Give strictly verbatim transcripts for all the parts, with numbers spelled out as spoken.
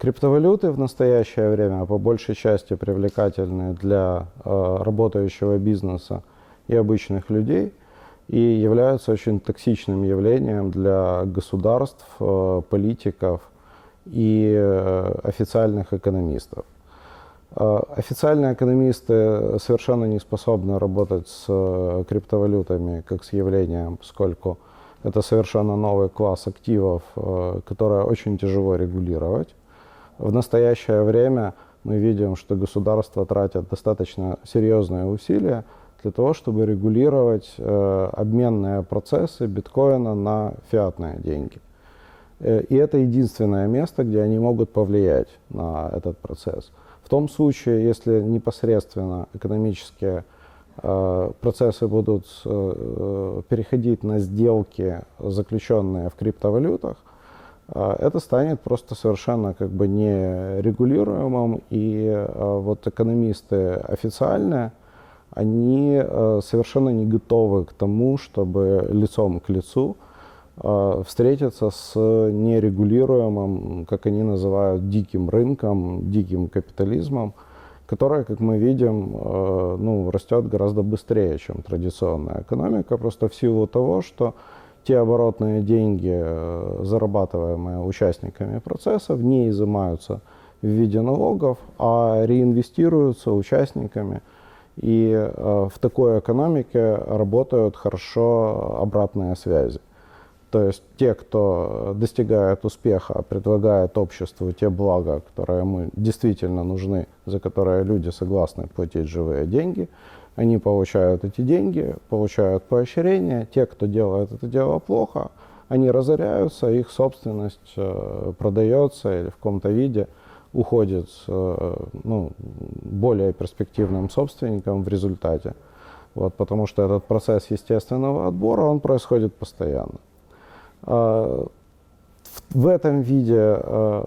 Криптовалюты в настоящее время по большей части привлекательны для э, работающего бизнеса и обычных людей и являются очень токсичным явлением для государств, э, политиков и э, официальных экономистов. Э, официальные экономисты совершенно не способны работать с э, криптовалютами как с явлением, поскольку это совершенно новый класс активов, э, которые очень тяжело регулировать. В настоящее время мы видим, что государства тратят достаточно серьезные усилия для того, чтобы регулировать э, обменные процессы биткоина на фиатные деньги. Э, и это единственное место, где они могут повлиять на этот процесс. В том случае, если непосредственно экономические э, процессы будут э, переходить на сделки, заключенные в криптовалютах, это станет просто совершенно как бы нерегулируемым, и вот экономисты официальные, они совершенно не готовы к тому, чтобы лицом к лицу встретиться с нерегулируемым, как они называют, диким рынком, диким капитализмом, который, как мы видим, ну, растет гораздо быстрее, чем традиционная экономика, просто в силу того, что те оборотные деньги, зарабатываемые участниками процессов, не изымаются в виде налогов, а реинвестируются участниками. И в такой экономике работают хорошо обратные связи. То есть те, кто достигает успеха, предлагает обществу те блага, которые ему действительно нужны, за которые люди согласны платить живые деньги, они получают эти деньги, получают поощрение. Те, кто делает это дело плохо, они разоряются, их собственность продается или в каком-то виде уходит ну, более перспективным собственникам в результате. Вот, потому что этот процесс естественного отбора, он происходит постоянно. В этом виде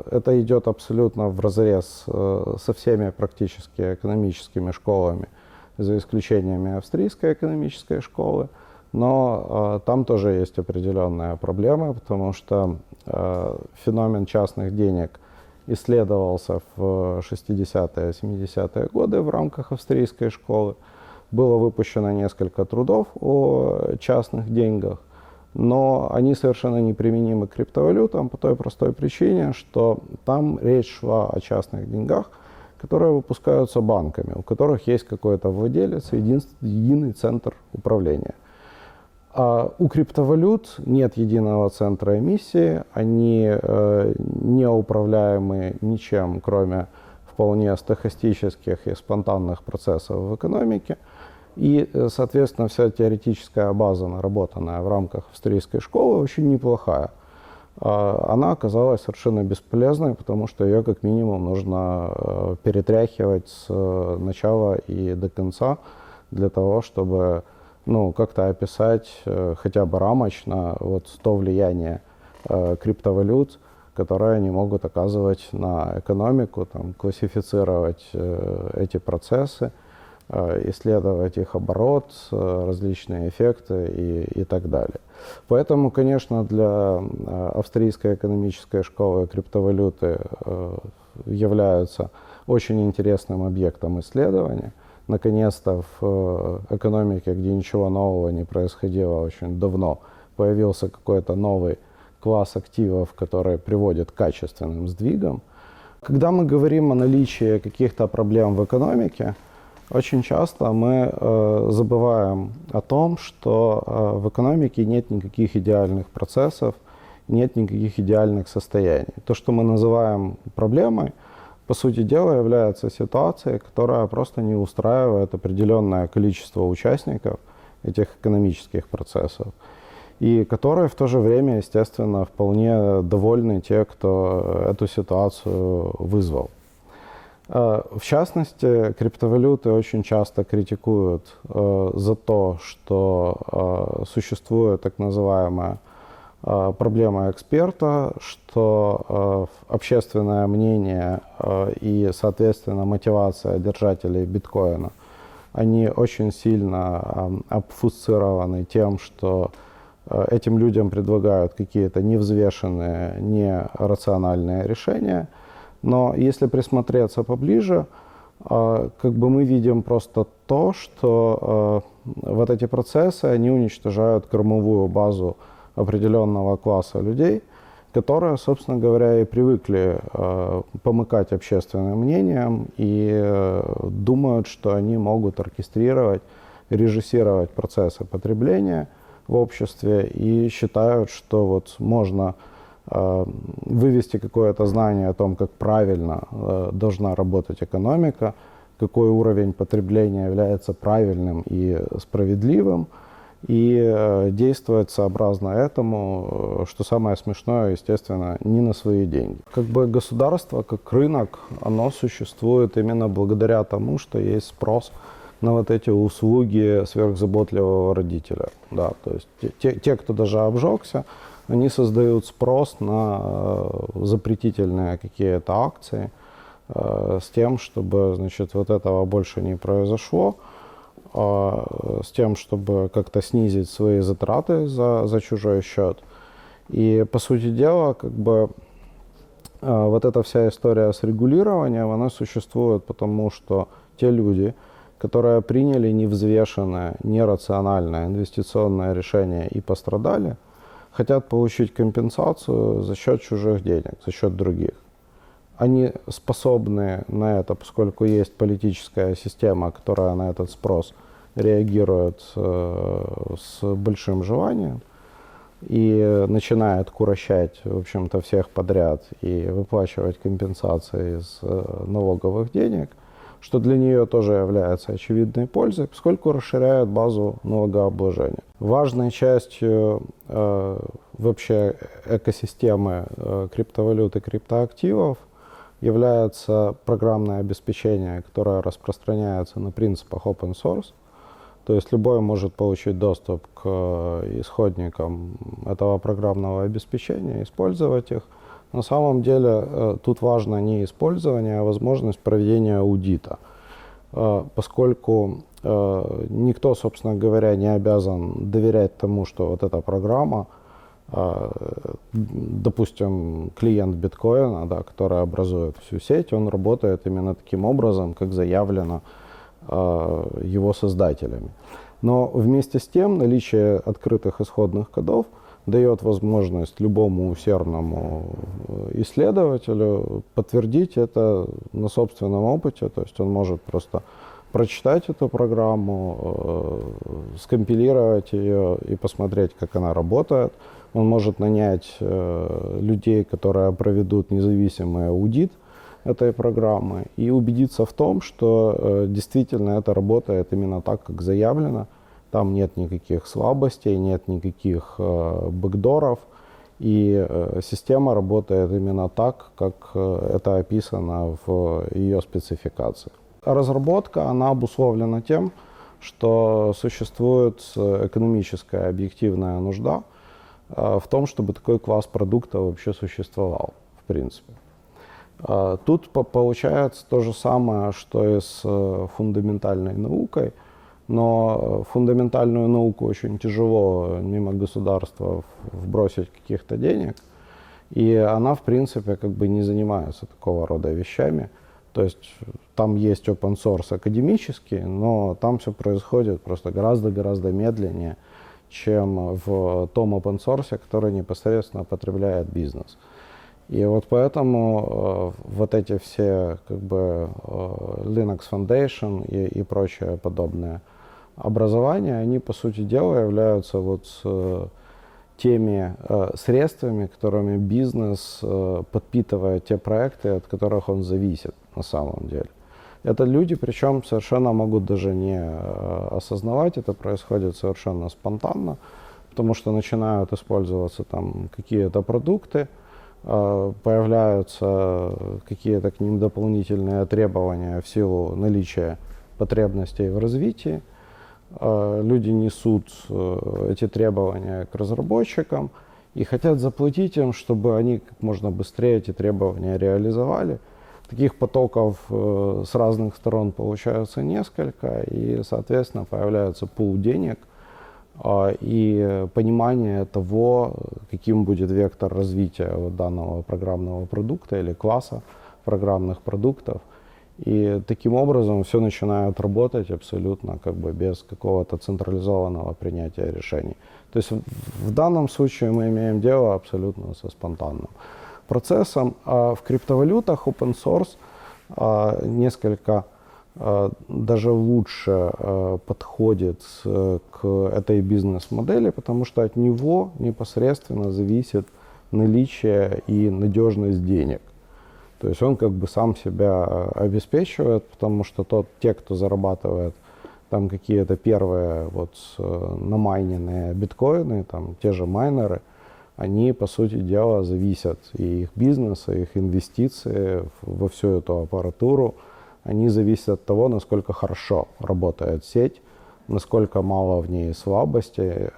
это идет абсолютно вразрез со всеми практически экономическими школами, за исключениями австрийской экономической школы, но э, там тоже есть определенная проблема, потому что э, феномен частных денег исследовался в шестидесятые-семидесятые годы в рамках австрийской школы. Было выпущено несколько трудов о частных деньгах, но они совершенно неприменимы к криптовалютам по той простой причине, что там речь шла о частных деньгах, которые выпускаются банками, у которых есть какой-то владелец, единый центр управления. А у криптовалют нет единого центра эмиссии, они э, не управляемы ничем, кроме вполне стохастических и спонтанных процессов в экономике. И, соответственно, вся теоретическая база, наработанная в рамках австрийской школы, очень неплохая. Она оказалась совершенно бесполезной, потому что ее как минимум нужно перетряхивать с начала и до конца для того, чтобы ну, как-то описать хотя бы рамочно вот то влияние криптовалют, которые они могут оказывать на экономику, там, классифицировать эти процессы, исследовать их оборот, различные эффекты и, и так далее. Поэтому, конечно, для австрийской экономической школы криптовалюты являются очень интересным объектом исследования. Наконец-то в экономике, где ничего нового не происходило очень давно, появился какой-то новый класс активов, который приводит к качественным сдвигам. Когда мы говорим о наличии каких-то проблем в экономике, очень часто мы э, забываем о том, что э, в экономике нет никаких идеальных процессов, нет никаких идеальных состояний. То, что мы называем проблемой, по сути дела является ситуацией, которая просто не устраивает определенное количество участников этих экономических процессов, и которые в то же время, естественно, вполне довольны те, кто эту ситуацию вызвал. В частности, криптовалюты очень часто критикуют э, за то, что э, существует так называемая э, проблема эксперта, что э, общественное мнение э, и, соответственно, мотивация держателей биткоина, они очень сильно э, обфусцированы тем, что э, этим людям предлагают какие-то невзвешенные, нерациональные решения, Но если присмотреться поближе, как бы мы видим просто то, что вот эти процессы, они уничтожают кормовую базу определенного класса людей, которые, собственно говоря, и привыкли помыкать общественным мнением и думают, что они могут оркестрировать, режиссировать процессы потребления в обществе и считают, что вот можно вывести какое-то знание о том, как правильно э, должна работать экономика, какой уровень потребления является правильным и справедливым, и э, действовать сообразно этому, что самое смешное, естественно, не на свои деньги. Как бы государство, как рынок, оно существует именно благодаря тому, что есть спрос на вот эти услуги сверхзаботливого родителя. Да, то есть те, те, кто даже обжегся, они создают спрос на запретительные какие-то акции с тем, чтобы, значит, вот этого больше не произошло, с тем, чтобы как-то снизить свои затраты за, за чужой счет. И, по сути дела, как бы вот эта вся история с регулированием, она существует потому, что те люди, которые приняли невзвешенное, нерациональное инвестиционное решение и пострадали, хотят получить компенсацию за счет чужих денег, за счет других. Они способны на это, поскольку есть политическая система, которая на этот спрос реагирует э, с большим желанием и начинает курощать, в общем-то, всех подряд и выплачивать компенсации из э, налоговых денег, что для нее тоже является очевидной пользой, поскольку расширяет базу налогообложения. Важной частью э, вообще экосистемы э, криптовалют и криптоактивов является программное обеспечение, которое распространяется на принципах open source. То есть любой может получить доступ к э, исходникам этого программного обеспечения, использовать их. На самом деле тут важно не использование, а возможность проведения аудита, поскольку никто, собственно говоря, не обязан доверять тому, что вот эта программа, допустим, клиент биткоина, да, который образует всю сеть, он работает именно таким образом, как заявлено его создателями. Но вместе с тем наличие открытых исходных кодов дает возможность любому усердному исследователю подтвердить это на собственном опыте. То есть он может просто прочитать эту программу, скомпилировать ее и посмотреть, как она работает. Он может нанять людей, которые проведут независимый аудит этой программы и убедиться в том, что действительно это работает именно так, как заявлено. Там нет никаких слабостей, нет никаких э, бэкдоров, и э, система работает именно так, как э, это описано в ее спецификации. Разработка, она обусловлена тем, что существует экономическая объективная нужда э, в том, чтобы такой класс продукта вообще существовал, в принципе. Э, тут по- получается то же самое, что и с э, фундаментальной наукой. Но фундаментальную науку очень тяжело мимо государства вбросить каких-то денег. И она, в принципе, как бы не занимается такого рода вещами. То есть там есть open source академический, но там все происходит просто гораздо-гораздо медленнее, чем в том open source, который непосредственно потребляет бизнес. И вот поэтому э, вот эти все как бы э, Linux Foundation и, и прочее подобное образование, они, по сути дела, являются вот э, теми э, средствами, которыми бизнес э, подпитывает те проекты, от которых он зависит на самом деле. Это люди, причем совершенно могут даже не э, осознавать, это происходит совершенно спонтанно, потому что начинают использоваться там какие-то продукты, появляются какие-то к ним дополнительные требования в силу наличия потребностей в развитии. Люди несут эти требования к разработчикам и хотят заплатить им, чтобы они как можно быстрее эти требования реализовали. Таких потоков с разных сторон получается несколько, и, соответственно, появляется пул денег и понимание того, каким будет вектор развития данного программного продукта или класса программных продуктов. И таким образом все начинает работать абсолютно как бы без какого-то централизованного принятия решений. То есть в данном случае мы имеем дело абсолютно со спонтанным процессом. А в криптовалютах open source несколько даже лучше подходит к этой бизнес-модели, потому что от него непосредственно зависит наличие и надежность денег. То есть он как бы сам себя обеспечивает, потому что тот, те, кто зарабатывает там какие-то первые вот намайненные биткоины, там те же майнеры, они, по сути дела, зависят и их бизнес, и их инвестиции во всю эту аппаратуру, они зависят от того, насколько хорошо работает сеть, насколько мало в ней слабости,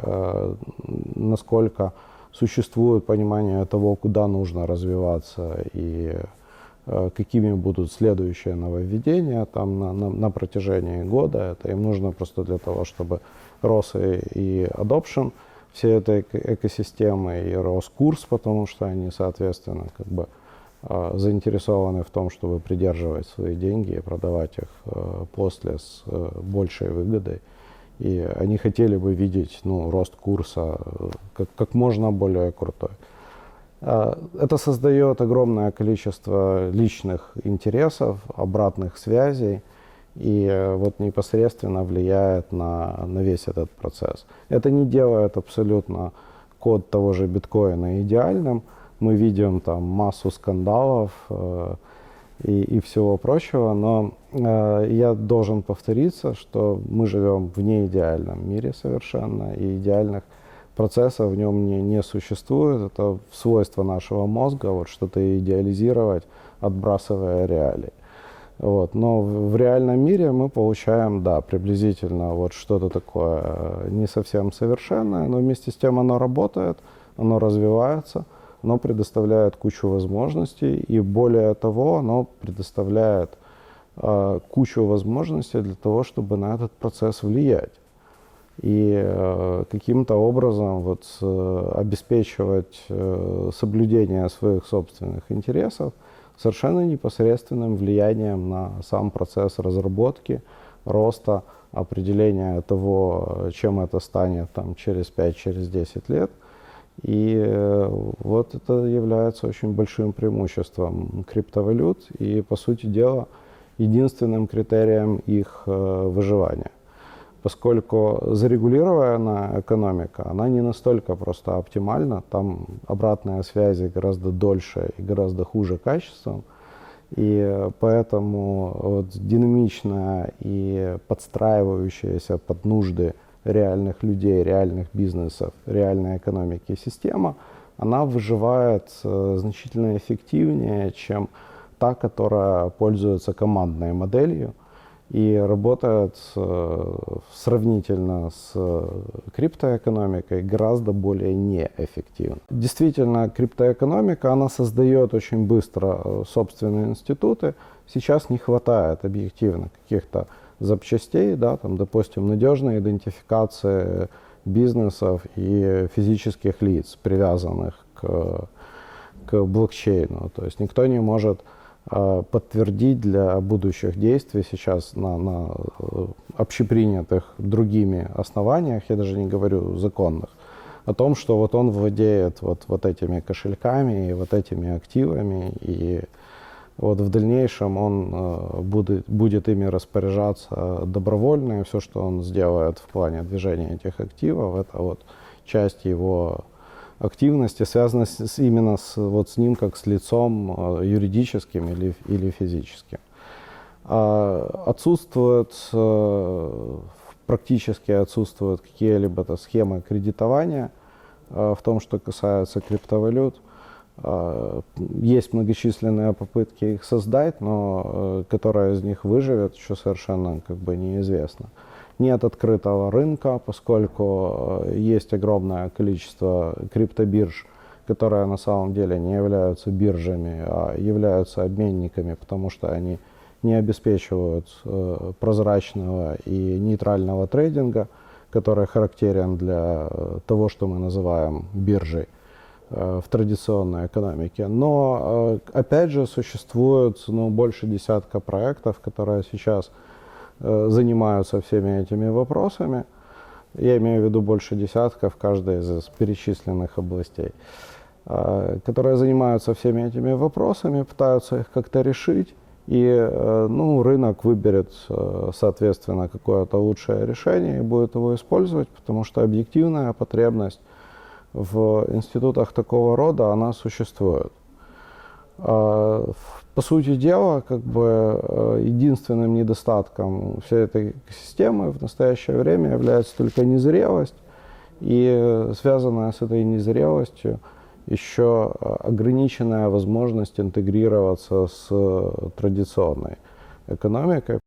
насколько существует понимание того, куда нужно развиваться и какими будут следующие нововведения там, на, на, на протяжении года. Это им нужно просто для того, чтобы рос и, и adoption всей этой экосистемы, и рос курс, потому что они, соответственно, как бы заинтересованы в том, чтобы придерживать свои деньги и продавать их после с большей выгодой. И они хотели бы видеть ну, рост курса как, как можно более крутой. Это создает огромное количество личных интересов, обратных связей и вот непосредственно влияет на, на весь этот процесс. Это не делает абсолютно код того же биткоина идеальным. Мы видим там массу скандалов э, и, и всего прочего, но э, я должен повториться, что мы живем в неидеальном мире совершенно, и идеальных процессов в нем не, не существует. Это свойство нашего мозга, вот, что-то идеализировать, отбрасывая реалии. Вот. Но в, в реальном мире мы получаем, да, приблизительно вот что-то такое не совсем совершенное, но вместе с тем оно работает, оно развивается. Оно предоставляет кучу возможностей, и более того, оно предоставляет э, кучу возможностей для того, чтобы на этот процесс влиять. И э, каким-то образом вот, э, обеспечивать э, соблюдение своих собственных интересов совершенно непосредственным влиянием на сам процесс разработки, роста, определения того, чем это станет там, через пять, через десять лет. И вот это является очень большим преимуществом криптовалют и, по сути дела, единственным критерием их выживания. Поскольку зарегулированная экономика, она не настолько просто оптимальна, там обратные связи гораздо дольше и гораздо хуже качеством, и поэтому вот динамичная и подстраивающаяся под нужды реальных людей, реальных бизнесов, реальной экономики и система, она выживает э, значительно эффективнее, чем та, которая пользуется командной моделью и работает э, сравнительно с криптоэкономикой гораздо более неэффективно. Действительно, криптоэкономика, она создает очень быстро собственные институты. Сейчас не хватает объективно каких-то запчастей, да, там, допустим, надежной идентификации бизнесов и физических лиц, привязанных к, к блокчейну. То есть никто не может э, подтвердить для будущих действий сейчас на, на общепринятых другими основаниях, я даже не говорю законных, о том, что вот он владеет вот, вот этими кошельками и вот этими активами, и вот в дальнейшем он э, будет, будет ими распоряжаться добровольно, и все, что он сделает в плане движения этих активов, это вот часть его активности, связана с, с, именно с, вот с ним как с лицом э, юридическим или, или физическим. А отсутствует, э, практически отсутствуют какие-либо схемы кредитования э, в том, что касается криптовалют. Есть многочисленные попытки их создать, но которая из них выживет, еще совершенно как бы неизвестно. Нет открытого рынка, поскольку есть огромное количество криптобирж, которые на самом деле не являются биржами, а являются обменниками, потому что они не обеспечивают прозрачного и нейтрального трейдинга, который характерен для того, что мы называем биржей. в традиционной экономике. Но, опять же, существует ну, больше десятка проектов, которые сейчас занимаются всеми этими вопросами. Я имею в виду больше десятка в каждой из перечисленных областей, которые занимаются всеми этими вопросами, пытаются их как-то решить. И ну, рынок выберет, соответственно, какое-то лучшее решение и будет его использовать, потому что объективная потребность в институтах такого рода, она существует. По сути дела, как бы единственным недостатком всей этой экосистемы в настоящее время является только незрелость, и связанная с этой незрелостью еще ограниченная возможность интегрироваться с традиционной экономикой.